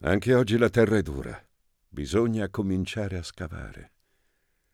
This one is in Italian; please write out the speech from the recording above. Anche oggi la terra è dura. Bisogna cominciare a scavare.